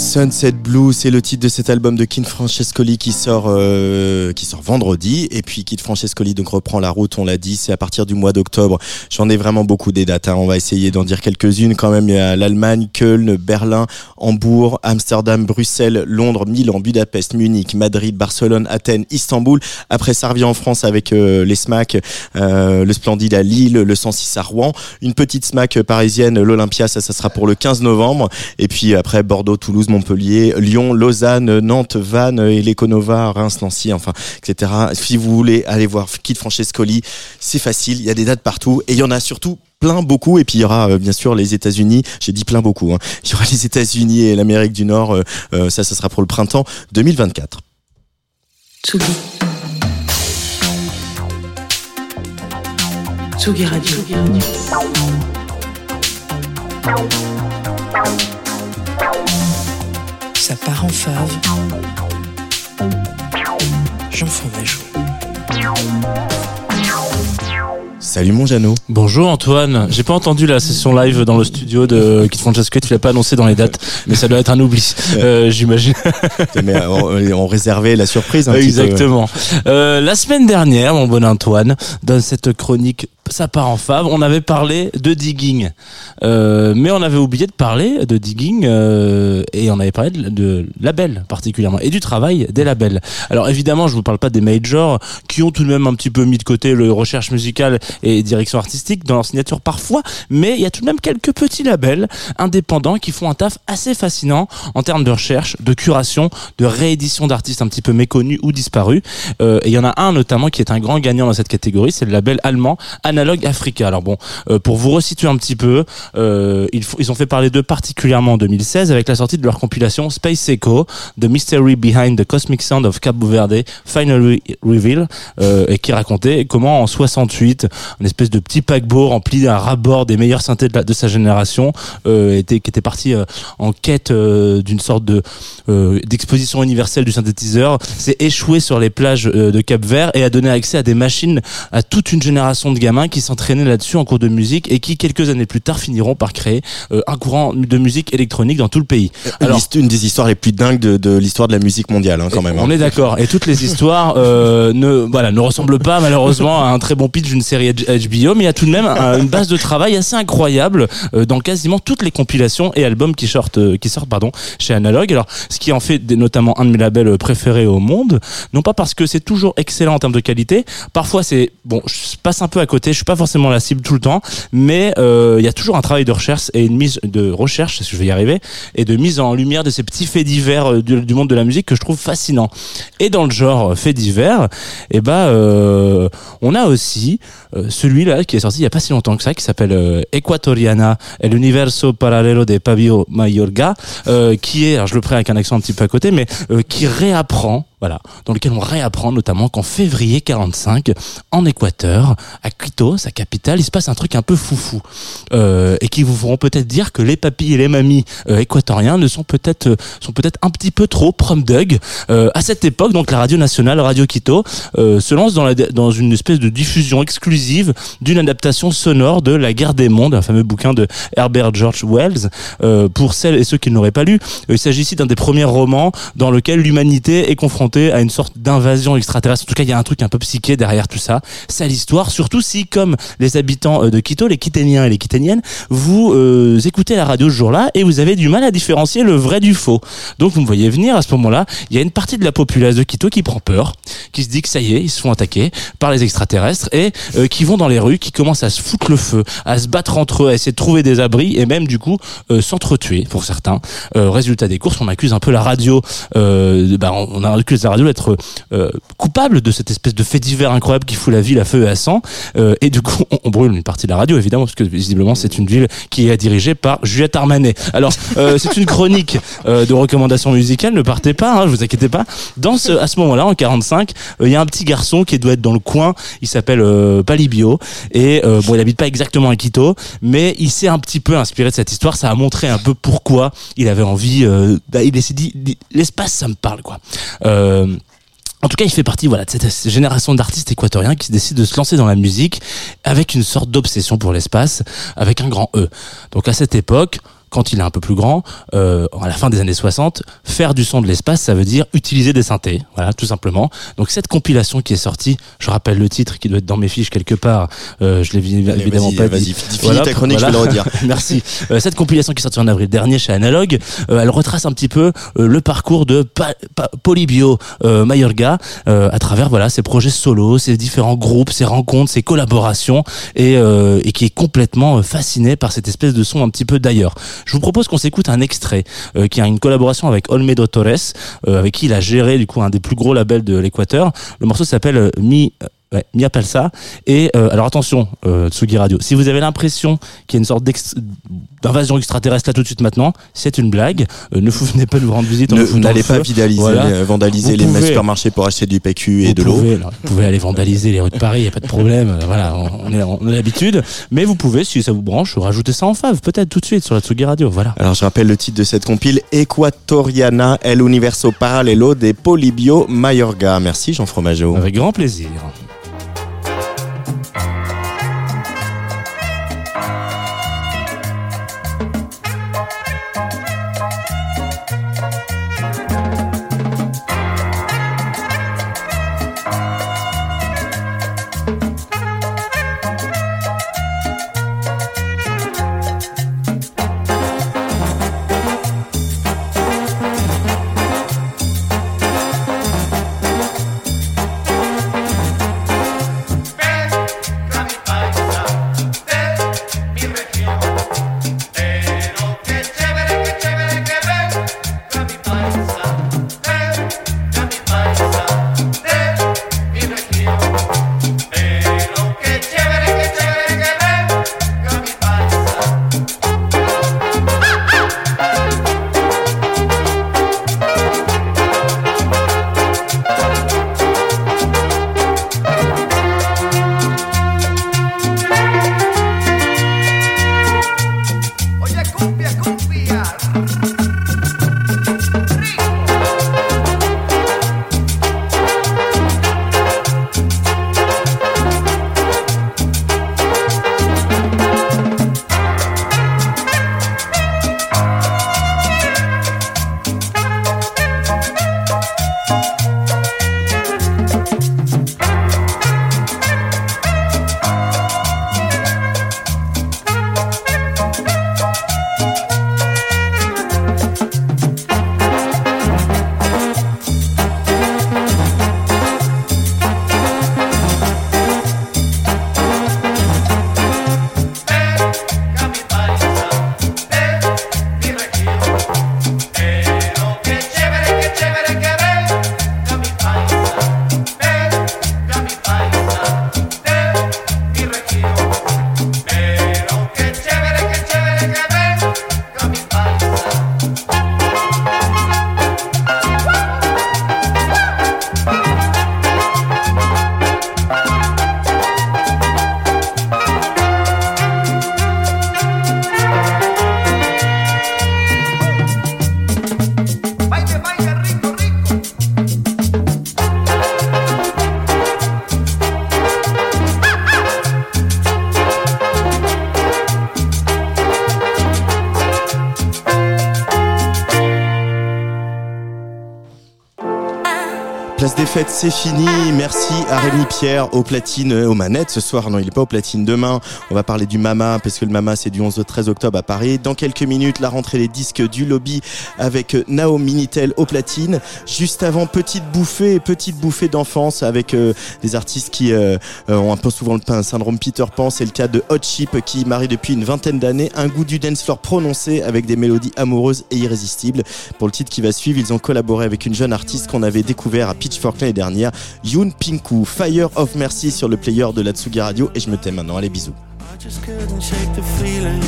Sunset Blue, c'est le titre de cet album de Kid Francescoli qui sort euh, qui sort vendredi, et puis Kid Francescoli donc reprend la route, on l'a dit, c'est à partir du mois d'octobre. J'en ai vraiment beaucoup des dates, hein. On va essayer d'en dire quelques-unes quand même. Il y a l'Allemagne, Köln, Berlin, Hambourg, Amsterdam, Bruxelles, Londres, Milan, Budapest, Munich, Madrid, Barcelone, Athènes, Istanbul. Après ça revient en France avec euh, les S M A C, euh, le Splendid à Lille, le cent six à Rouen, une petite S M A C parisienne, l'Olympia, ça ça sera pour le quinze novembre, et puis après Bordeaux, Toulouse, Mont- Montpellier, Lyon, Lausanne, Nantes, Vannes, Eléconova, Reims, Nancy, enfin, et cetera. Si vous voulez aller voir Kid Francescoli, c'est facile, il y a des dates partout et il y en a surtout plein beaucoup, et puis il y aura euh, bien sûr les États-Unis. J'ai dit plein beaucoup, hein. Il y aura les États-Unis et l'Amérique du Nord, euh, euh, ça ça sera pour le printemps deux mille vingt-quatre. Tsugi. Tsugi Radio. Ça part en fave. Jean Fromageau. Salut mon Jeannot. Bonjour Antoine. J'ai pas entendu la session live dans le studio de Kid Francescoli, tu l'as pas annoncé dans les dates, mais ça doit être un oubli, euh, j'imagine. Mais on, on réservait la surprise un Exactement. petit peu. Euh, la semaine dernière, mon bon Antoine, dans cette chronique Ça part en fave, on avait parlé de digging, euh, mais on avait oublié de parler de digging euh, et on avait parlé de, de labels particulièrement et du travail des labels. Alors évidemment, je vous parle pas des majors qui ont tout de même un petit peu mis de côté le recherche musicale et direction artistique dans leur signature parfois, mais il y a tout de même quelques petits labels indépendants qui font un taf assez fascinant en termes de recherche, de curation, de réédition d'artistes un petit peu méconnus ou disparus, euh, et il y en a un notamment qui est un grand gagnant dans cette catégorie, c'est le label allemand Analogue Africa. Alors bon, euh, pour vous resituer un petit peu, euh, ils, f- ils ont fait parler d'eux particulièrement en deux mille seize avec la sortie de leur compilation Space Echo, The Mystery Behind the Cosmic Sound of Cabo Verde Final Reveal, euh, et qui racontait comment en soixante-huit une espèce de petit paquebot rempli d'un ras-bord des meilleurs synthés de, la, de sa génération, euh, était, qui était parti euh, en quête euh, d'une sorte de euh, d'exposition universelle du synthétiseur, s'est échoué sur les plages euh, de Cap-Vert et a donné accès à des machines à toute une génération de gamins qui s'entraînaient là-dessus en cours de musique et qui quelques années plus tard finiront par créer euh, un courant de musique électronique dans tout le pays. Alors, une des histoires les plus dingues de, de l'histoire de la musique mondiale, hein, quand même. Hein. On est d'accord. Et toutes les histoires euh, ne voilà ne ressemblent pas malheureusement à un très bon pitch d'une série H B O, mais il y a tout de même une base de travail assez incroyable dans quasiment toutes les compilations et albums qui sortent, qui sortent pardon, chez Analogue. Alors, ce qui en fait notamment un de mes labels préférés au monde, non pas parce que c'est toujours excellent en termes de qualité, parfois c'est bon, je passe un peu à côté, je suis pas forcément la cible tout le temps, mais euh, il y a toujours un travail de recherche et une mise de recherche, si je vais y arriver, et de mise en lumière de ces petits faits divers du, du monde de la musique que je trouve fascinant. Et dans le genre faits divers, eh ben euh, on a aussi euh, celui-là qui est sorti il n'y a pas si longtemps que ça, qui s'appelle euh, Equatoriana El universo paralelo de Polibio Mayorga, euh, qui est, alors je le prends avec un accent un petit peu à côté, mais euh, qui réapprend, voilà, dans lequel on réapprend notamment qu'en février quarante-cinq, en Équateur, à Quito, sa capitale, il se passe un truc un peu foufou, euh, et qui vous feront peut-être dire que les papis et les mamies euh, équatoriens ne sont peut-être euh, sont peut-être un petit peu trop prom dog. Euh, à cette époque, donc la radio nationale, Radio Quito, euh, se lance dans la dans une espèce de diffusion exclusive d'une adaptation sonore de La Guerre des Mondes, un fameux bouquin de Herbert George Wells. Euh, pour celles et ceux qui ne l'auraient pas lu, il s'agit ici d'un des premiers romans dans lequel l'humanité est confrontée à une sorte d'invasion extraterrestre. En tout cas, il y a un truc un peu psyché derrière tout ça. C'est l'histoire, surtout si, comme les habitants de Quito, les Quitaniens et les Quitaniennes, vous euh, écoutez la radio ce jour-là et vous avez du mal à différencier le vrai du faux. Donc, vous me voyez venir, à ce moment-là, il y a une partie de la populace de Quito qui prend peur, qui se dit que ça y est, ils se font attaquer par les extraterrestres et euh, qui vont dans les rues, qui commencent à se foutre le feu, à se battre entre eux, à essayer de trouver des abris et même, du coup, euh, s'entretuer pour certains. Euh, résultat des courses, on accuse un peu la radio, euh, bah, on accuse la radio d'être euh, coupable de cette espèce de fait divers incroyable qui fout la ville à feu et à sang, euh, et du coup on, on brûle une partie de la radio évidemment, parce que visiblement c'est une ville qui est dirigée par Julia Armanet. Alors euh, c'est une chronique euh, de recommandations musicales, ne partez pas, hein, vous inquiétez pas. Dans ce, à ce moment-là en quarante-cinq, il euh, y a un petit garçon qui doit être dans le coin, il s'appelle euh, Polibio, et euh, bon, il habite pas exactement à Quito, mais il s'est un petit peu inspiré de cette histoire, ça a montré un peu pourquoi il avait envie, euh, il s'est dit l'espace ça me parle quoi. Euh, Um, En tout cas, il fait partie, voilà, de cette génération d'artistes équatoriens qui décident de se lancer dans la musique avec une sorte d'obsession pour l'espace, avec un grand E. Donc à cette époque, quand il est un peu plus grand, euh, à la fin des années soixante, faire du son de l'espace, ça veut dire utiliser des synthés, voilà, tout simplement. Donc cette compilation qui est sortie, je rappelle le titre qui doit être dans mes fiches quelque part, euh, je l'ai Allez, évidemment vas-y, pas vas-y, dit. Vas-y, voilà, finis ta chronique, voilà. Je vais le redire. Merci. Euh, cette compilation qui est sortie en avril dernier chez Analogue, euh, elle retrace un petit peu euh, le parcours de pa- pa- Polibio euh, Mayorga, Euh, à travers voilà ses projets solos, ses différents groupes, ses rencontres, ses collaborations, et, euh, et qui est complètement fasciné par cette espèce de son un petit peu d'ailleurs. Je vous propose qu'on s'écoute un extrait euh, qui a une collaboration avec Olmedo Torres, euh, avec qui il a géré du coup un des plus gros labels de l'Équateur. Le morceau s'appelle Mi... Ouais, m'y appelle ça. Et euh, alors attention, euh, Tsugi Radio, si vous avez l'impression qu'il y a une sorte d'invasion extraterrestre là tout de suite maintenant, c'est une blague. Euh, ne vous venez pas nous rendre visite. Ne, vous n'allez pas vidaliser, voilà. les, vandaliser vous les pouvez, supermarchés pour acheter du P Q et de pouvez, l'eau. Alors, vous pouvez aller vandaliser les rues de Paris, il n'y a pas de problème. Voilà, on, on, est, on a l'habitude. Mais vous pouvez, si ça vous branche, rajouter ça en fave, peut-être tout de suite sur la Tsugi Radio. Voilà. Alors je rappelle le titre de cette compile, Equatoriana El universo paralelo de Polibio Mayorga. Merci Jean Fromageau. Avec grand plaisir. Fête, c'est fini. Merci à Rémi Pierre aux platines, aux manettes ce soir. Non, il est pas aux platines. Demain, on va parler du Mama, parce que le Mama, c'est du onze au treize octobre à Paris. Dans quelques minutes, la rentrée des disques du lobby avec Nao Minitel aux platines. Juste avant, petite bouffée, petite bouffée d'enfance avec euh, des artistes qui euh, ont un peu souvent le pain, syndrome Peter Pan. C'est le cas de Hot Chip, qui marie depuis une vingtaine d'années un goût du dance floor prononcé avec des mélodies amoureuses et irrésistibles. Pour le titre qui va suivre, ils ont collaboré avec une jeune artiste qu'on avait découvert à Pitchfork l'année dernière, Yoon Pinku. Fire of Mercy sur le player de la Tsugi Radio. Et je me tais maintenant, allez bisous. I just couldn't shake the feeling.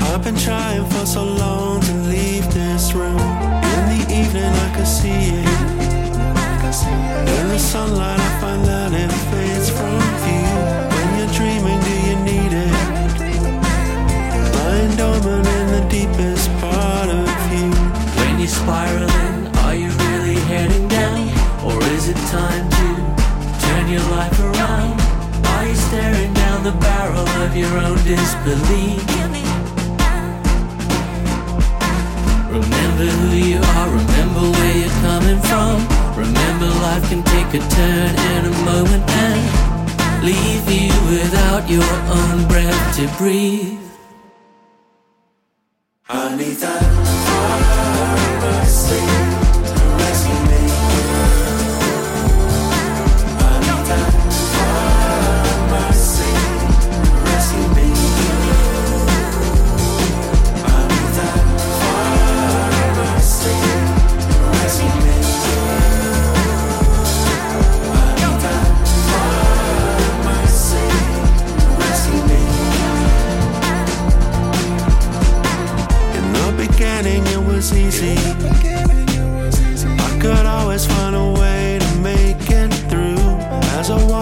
I've been trying for so long to leave this room. In the evening I could see it. In the sunlight I find out it fades from you. When you're dreaming do you need it? Lying dormant in the deepest part of you. When you're spiraling are you really heading down? Or is it time to turn your life around? Are you staring down the barrel of your own disbelief? Remember who you are, remember where you're coming from. Remember life can take a turn in a moment and leave you without your own breath to breathe. I need that fire of mercy.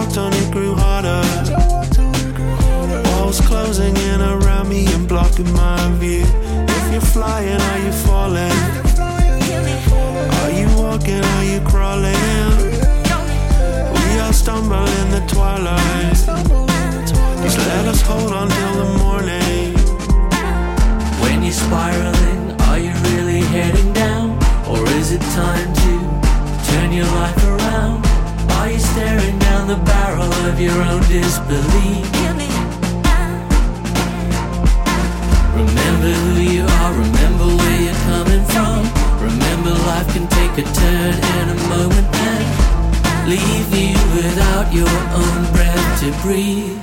walked on, it grew harder. Walls closing in around me and blocking my view. If you're flying, are you falling? Are you walking, are you crawling? We all stumble in the twilight. Just let us hold on till the morning. When you're spiraling, are you really heading down? Or is it time to turn your life around? Are you staring down the barrel of your own disbelief? Remember who you are, remember where you're coming from. Remember life can take a turn in a moment and leave you without your own breath to breathe.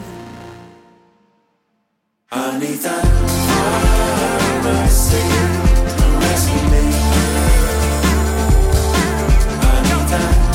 I need that fire, rescue, rescue me. I need that.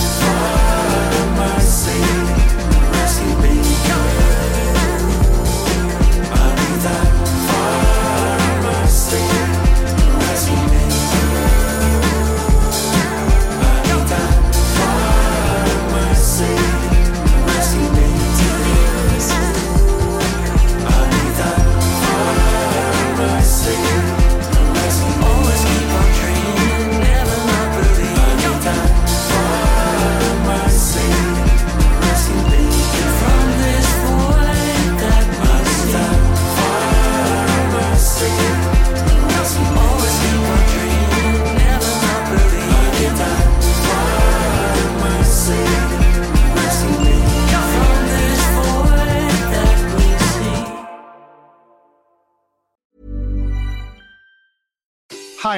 Hi,